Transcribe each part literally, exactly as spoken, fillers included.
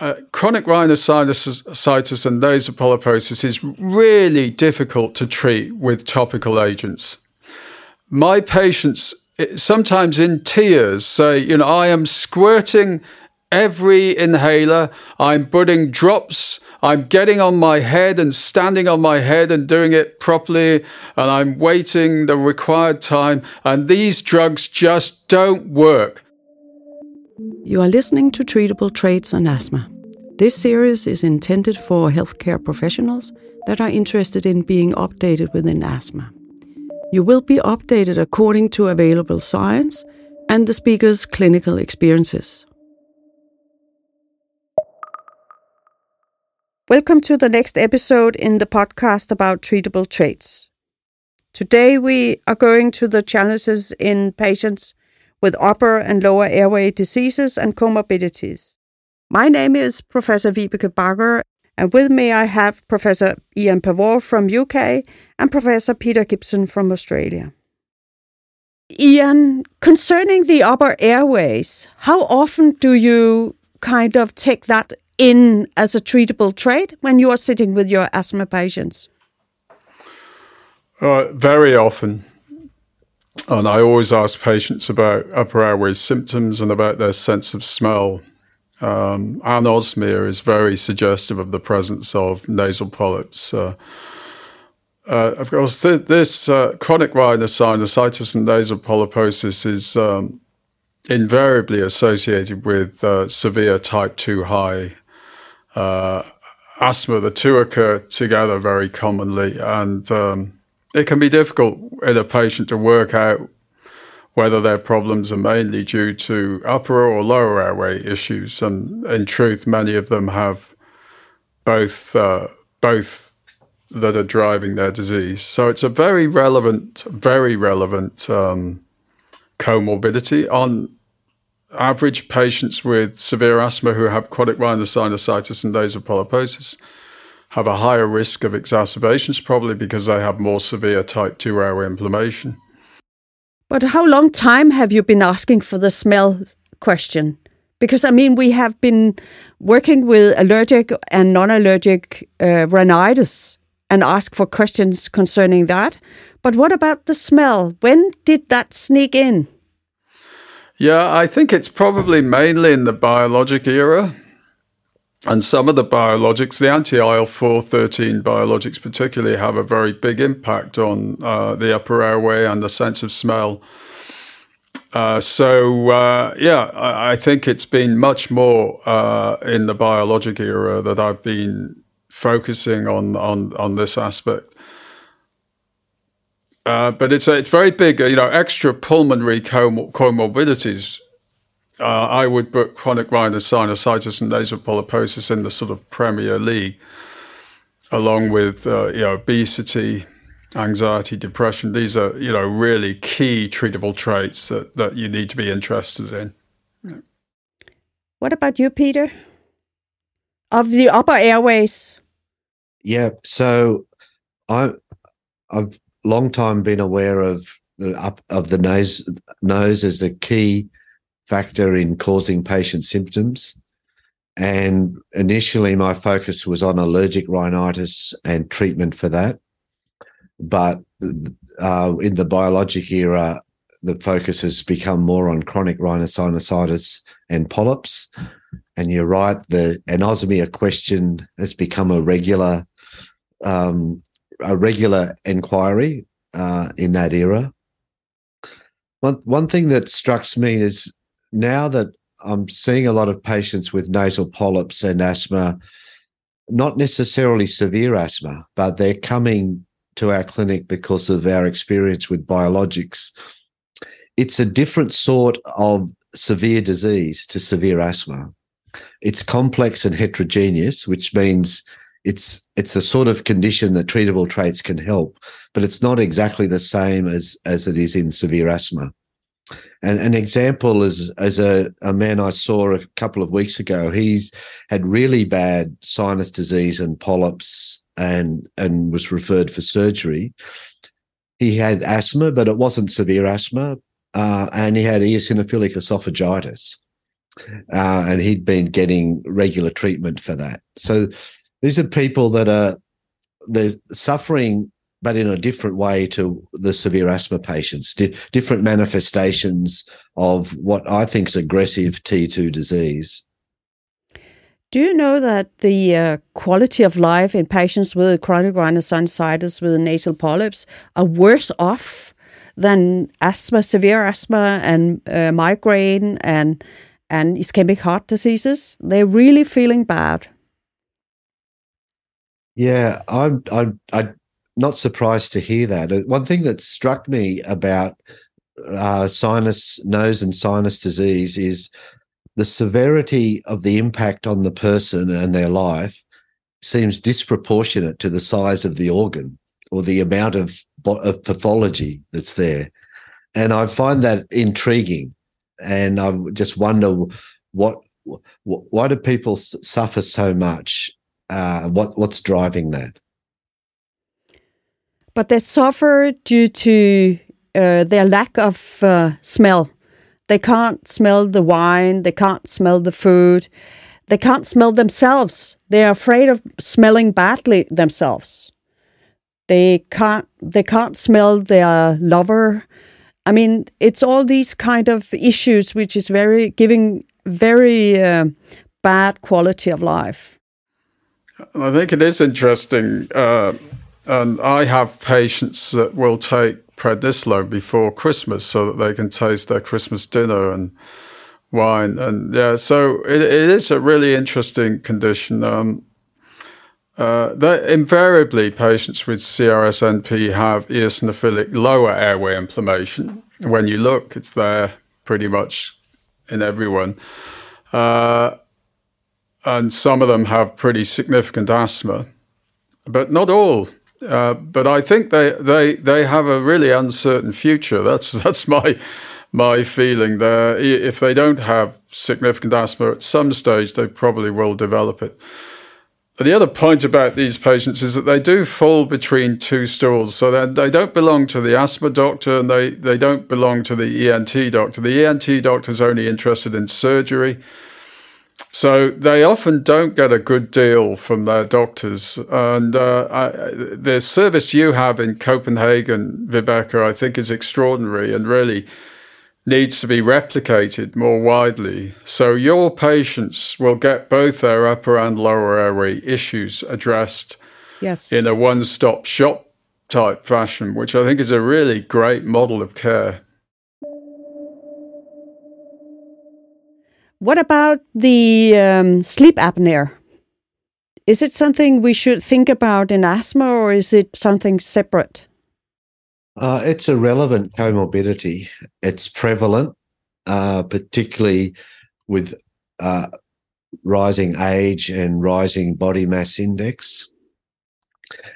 uh, chronic rhinosinusitis and nasal polyposis is really difficult to treat with topical agents. My patients, sometimes in tears, say, you know, I am squirting every inhaler, I'm putting drops, I'm getting on my head and standing on my head and doing it properly, and I'm waiting the required time, and these drugs just don't work. You are listening to Treatable Traits on Asthma. This series is intended for healthcare professionals that are interested in being updated within asthma. You will be updated according to available science and the speaker's clinical experiences. Welcome to the next episode in the podcast about treatable traits. Today we are going to the challenges in patients with upper and lower airway diseases and comorbidities. My name is Professor Wiebeke Bagger, and with me I have Professor Ian Pavot from U K and Professor Peter Gibson from Australia. Ian, concerning the upper airways, how often do you kind of take that in as a treatable trait when you are sitting with your asthma patients? Uh, very often. And I always ask patients about upper airway symptoms and about their sense of smell. Um, anosmia is very suggestive of the presence of nasal polyps. Uh, uh, of course, th- this uh, chronic rhinosinusitis and nasal polyposis is um, invariably associated with uh, severe type two high Uh, asthma. The two occur together very commonly, and um, it can be difficult in a patient to work out whether their problems are mainly due to upper or lower airway issues. And in truth, many of them have both, uh, both that are driving their disease. So it's a very relevant, very relevant um, comorbidity. On average, patients with severe asthma who have chronic rhinosinusitis and nasal polyposis have a higher risk of exacerbations, probably because they have more severe type two airway inflammation. But how long time have you been asking for the smell question? Because, I mean, we have been working with allergic and non-allergic uh, rhinitis and ask for questions concerning that. But what about the smell? When did that sneak in? Yeah, I think it's probably mainly in the biologic era, and some of the biologics, the anti-I L four thirteen biologics particularly, have a very big impact on uh, the upper airway and the sense of smell. Uh, so, uh, yeah, I, I think it's been much more uh, in the biologic era that I've been focusing on on, on this aspect. Uh, but it's, a, it's very big, you know, extra pulmonary comor- comorbidities. Uh, I would put chronic rhinosinusitis and nasal polyposis in the sort of Premier League, along with, uh, you know, obesity, anxiety, depression. These are, you know, really key treatable traits that, that you need to be interested in. Yeah. What about you, Peter? Of the upper airways? Yeah, so I, I've... long time been aware of the up of the nose nose as a key factor in causing patient symptoms, and initially my focus was on allergic rhinitis and treatment for that, but uh, in the biologic era the focus has become more on chronic rhinosinusitis and polyps. And you're right, the anosmia question has become a regular um a regular inquiry uh, in that era. One one thing that strikes me is now that I'm seeing a lot of patients with nasal polyps and asthma, not necessarily severe asthma, but they're coming to our clinic because of our experience with biologics. It's a different sort of severe disease to severe asthma. It's complex and heterogeneous, which means It's it's the sort of condition that treatable traits can help, but it's not exactly the same as as it is in severe asthma. And an example is as a, a man I saw a couple of weeks ago. He's had really bad sinus disease and polyps, and and was referred for surgery. He had asthma, but it wasn't severe asthma, uh, and he had eosinophilic esophagitis. uh, and he'd been getting regular treatment for that. So these are people that are they're suffering, but in a different way to the severe asthma patients, di- different manifestations of what I think is aggressive T two disease. Do you know that the uh, quality of life in patients with chronic rhinosinusitis with nasal polyps are worse off than asthma, severe asthma and uh, migraine and and ischemic heart diseases? They're really feeling bad. Yeah, I'm, I'm, I'm not surprised to hear that. One thing that struck me about uh, sinus, nose and sinus disease is the severity of the impact on the person and their life seems disproportionate to the size of the organ or the amount of, of pathology that's there. And I find that intriguing. And I just wonder what, what why do people suffer so much? Uh, what what's driving that? But they suffer due to uh, their lack of uh, smell. They can't smell the wine. They can't smell the food. They can't smell themselves. They're afraid of smelling badly themselves. They can't. They can't smell their lover. I mean, it's all these kind of issues which is very giving very uh, bad quality of life. I think it is interesting. Uh, and I have patients that will take prednisolone before Christmas so that they can taste their Christmas dinner and wine. And yeah, so it, it is a really interesting condition. Um, uh, that invariably, patients with C R S N P have eosinophilic lower airway inflammation. When you look, it's there pretty much in everyone. Uh, and some of them have pretty significant asthma, but not all. Uh, but I think they, they they have a really uncertain future. That's that's my my feeling there. If they don't have significant asthma at some stage, they probably will develop it. But the other point about these patients is that they do fall between two stools. So they, they don't belong to the asthma doctor and they, they don't belong to the E N T doctor. The E N T doctor is only interested in surgery. So they often don't get a good deal from their doctors. And uh, I, the service you have in Copenhagen, Wiebeke, I think is extraordinary and really needs to be replicated more widely. So your patients will get both their upper and lower airway issues addressed yes. in a one-stop shop type fashion, which I think is a really great model of care. What about the um, sleep apnea? Is it something we should think about in asthma or is it something separate? Uh, it's a relevant comorbidity. It's prevalent, uh, particularly with uh, rising age and rising body mass index.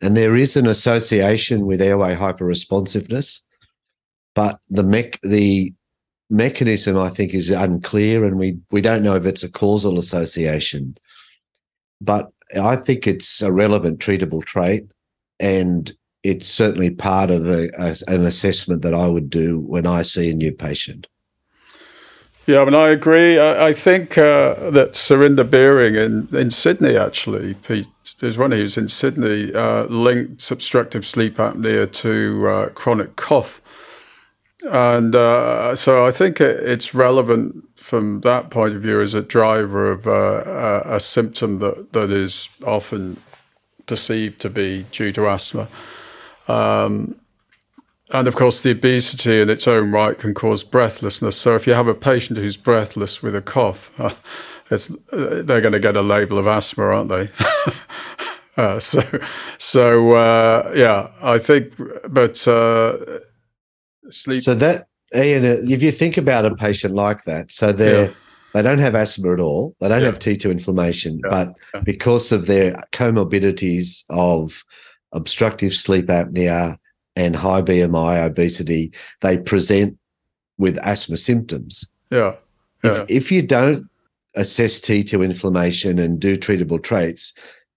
And there is an association with airway hyperresponsiveness, but the mech- the mechanism, I think, is unclear, and we, we don't know if it's a causal association. But I think it's a relevant treatable trait, and it's certainly part of a, a, an assessment that I would do when I see a new patient. Yeah, I mean, I agree. I, I think uh, that Surinder Bearing in, in Sydney, actually, Pete, there's one who's in Sydney, uh, linked obstructive sleep apnea to uh, chronic cough. And uh, so I think it's relevant from that point of view as a driver of uh, a, a symptom that, that is often perceived to be due to asthma. Um, and, of course, the obesity in its own right can cause breathlessness. So if you have a patient who's breathless with a cough, uh, it's, uh, they're going to get a label of asthma, aren't they? uh, so, so uh, yeah, I think – but uh, – Sleep. So that, Ian, if you think about a patient like that, so they yeah. they don't have asthma at all, they don't yeah. have T two inflammation, yeah. but yeah. because of their comorbidities of obstructive sleep apnea and high B M I, obesity, they present with asthma symptoms. Yeah. yeah. If, if you don't assess T two inflammation and do treatable traits,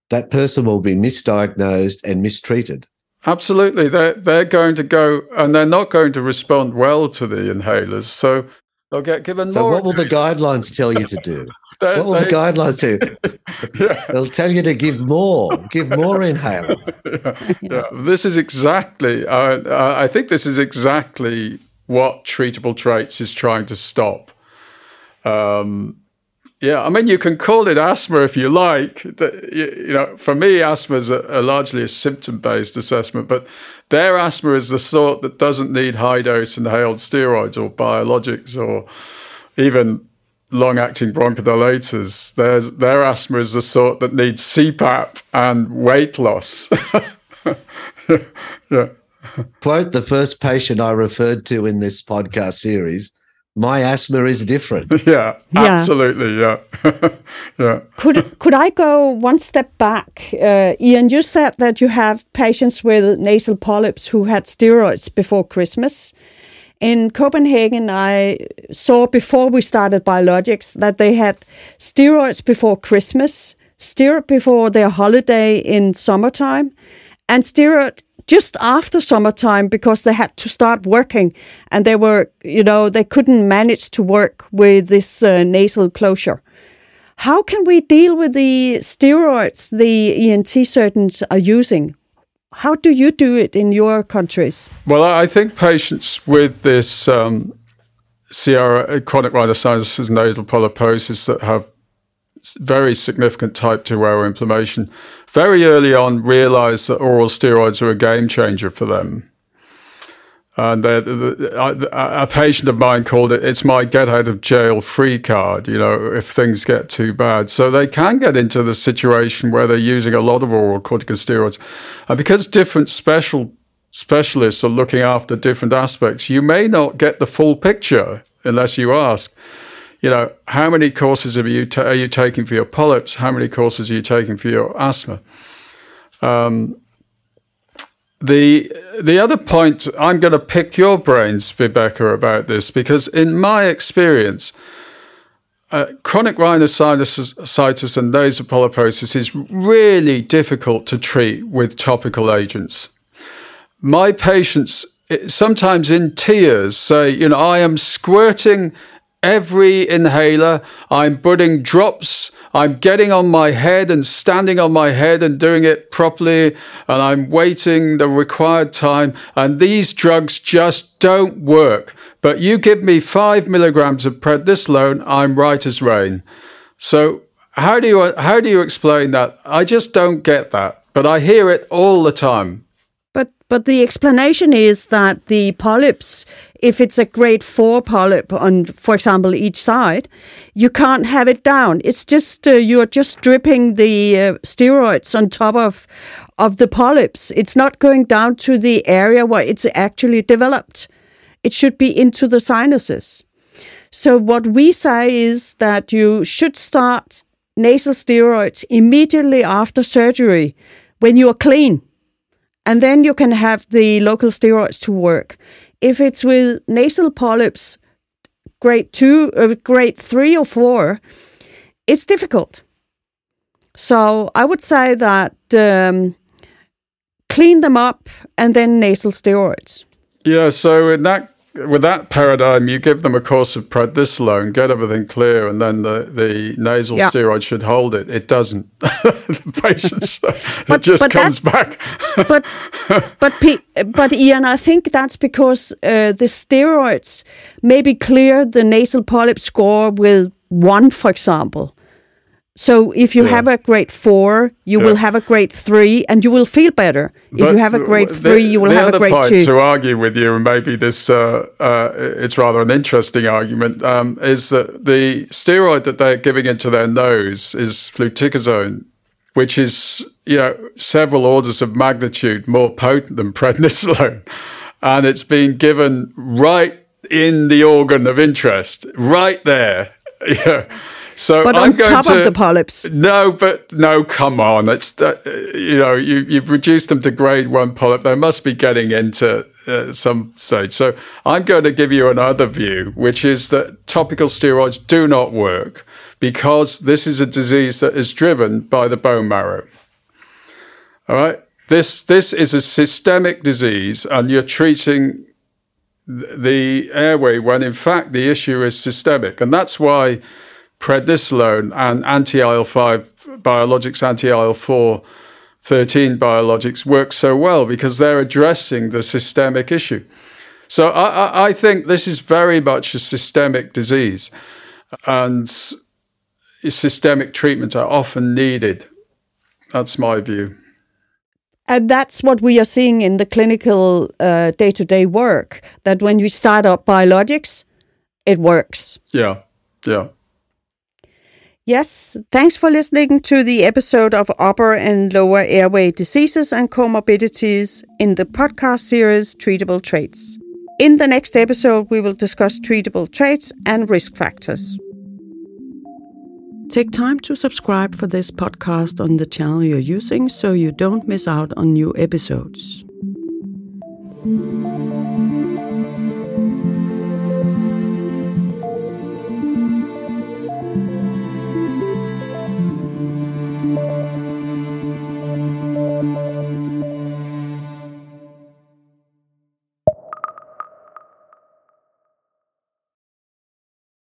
that person will be misdiagnosed and mistreated. Absolutely. They're, they're going to go, and they're not going to respond well to the inhalers. So They'll get given so more. So what will the guidelines tell you to do? They, what will they, the guidelines do? Yeah. They'll tell you to give more, give more inhaler. Yeah. Yeah. This is exactly, uh, I think this is exactly what Treatable Traits is trying to stop. Um, yeah, I mean, you can call it asthma if you like. You know, for me, asthma is a, a largely a symptom-based assessment, but their asthma is the sort that doesn't need high-dose inhaled steroids or biologics or even long-acting bronchodilators. Their, their asthma is the sort that needs C PAP and weight loss. Yeah. Quote the first patient I referred to in this podcast series, my asthma is different. Yeah, yeah. Absolutely, yeah. Yeah. Could could I go one step back? Uh, Ian, you said that you have patients with nasal polyps who had steroids before Christmas. In Copenhagen, I saw before we started biologics that they had steroids before Christmas, steroid before their holiday in summertime, and steroid just after summertime because they had to start working and they were, you know, they couldn't manage to work with this uh, nasal closure. How can we deal with the steroids the E N T surgeons are using? How do you do it in your countries? Well, I think patients with this um, C R, chronic rhinosinusitis, nasal polyposis that have very significant type two airway inflammation, very early on realized that oral steroids are a game changer for them. And they're, they're, a, a patient of mine called it, it's my get out of jail free card, you know, if things get too bad. So they can get into the situation where they're using a lot of oral corticosteroids. And because different special specialists are looking after different aspects, you may not get the full picture unless you ask. You know, how many courses are you, t- are you taking for your polyps? How many courses are you taking for your asthma? Um, the the other point, I'm going to pick your brains, Wiebeke, about this, because in my experience, uh, chronic rhinosinusitis and nasal polyposis is really difficult to treat with topical agents. My patients, sometimes in tears, say, you know, I am squirting every inhaler, I'm putting drops, I'm getting on my head and standing on my head and doing it properly, and I'm waiting the required time, and these drugs just don't work. But you give me five milligrams of prednisolone, I'm right as rain. So how do you how do you explain that? I just don't get that, but I hear it all the time. But but the explanation is that the polyps, if it's a grade four polyp on, for example, each side, you can't have it down. It's just uh, you're just dripping the uh, steroids on top of of the polyps. It's not going down to the area where it's actually developed. It should be into the sinuses. So what we say is that you should start nasal steroids immediately after surgery when you are clean, and then you can have the local steroids to work. If it's with nasal polyps, grade two, or grade three or four, it's difficult. So I would say that um, clean them up and then nasal steroids. Yeah. So in that with that paradigm, you give them a course of prednisolone, get everything clear, and then the, the nasal yeah. steroid should hold it. It doesn't. The patients, but, it just but comes that, back. but but P- but Ian, I think that's because uh, the steroids maybe clear the nasal polyp score with one, for example. So if you yeah. have a grade four, you yeah. will have a grade three and you will feel better. But if you have a grade three, the, you will have a grade two. The other point to argue with you, and maybe this uh, uh, it's rather an interesting argument, um, is that the steroid that they're giving into their nose is fluticasone, which is, you know, several orders of magnitude more potent than prednisolone. And it's being given right in the organ of interest, right there. Yeah. So but I'm on going top to, of the polyps. No, but no, come on. It's, uh, you know, you, you've reduced them to grade one polyp. They must be getting into uh, some stage. So I'm going to give you another view, which is that topical steroids do not work because this is a disease that is driven by the bone marrow. All right? This, this is a systemic disease, and you're treating the airway when in fact the issue is systemic. And that's why prednisolone and anti-I L five biologics, anti-I L four thirteen biologics work so well, because they're addressing the systemic issue. So I, I think this is very much a systemic disease, and systemic treatments are often needed. That's my view. And that's what we are seeing in the clinical uh, day-to-day work, that when you start up biologics, it works. Yeah, yeah. Yes, thanks for listening to the episode of Upper and Lower Airway Diseases and Comorbidities in the podcast series Treatable Traits. In the next episode, we will discuss treatable traits and risk factors. Take time to subscribe for this podcast on the channel you're using so you don't miss out on new episodes.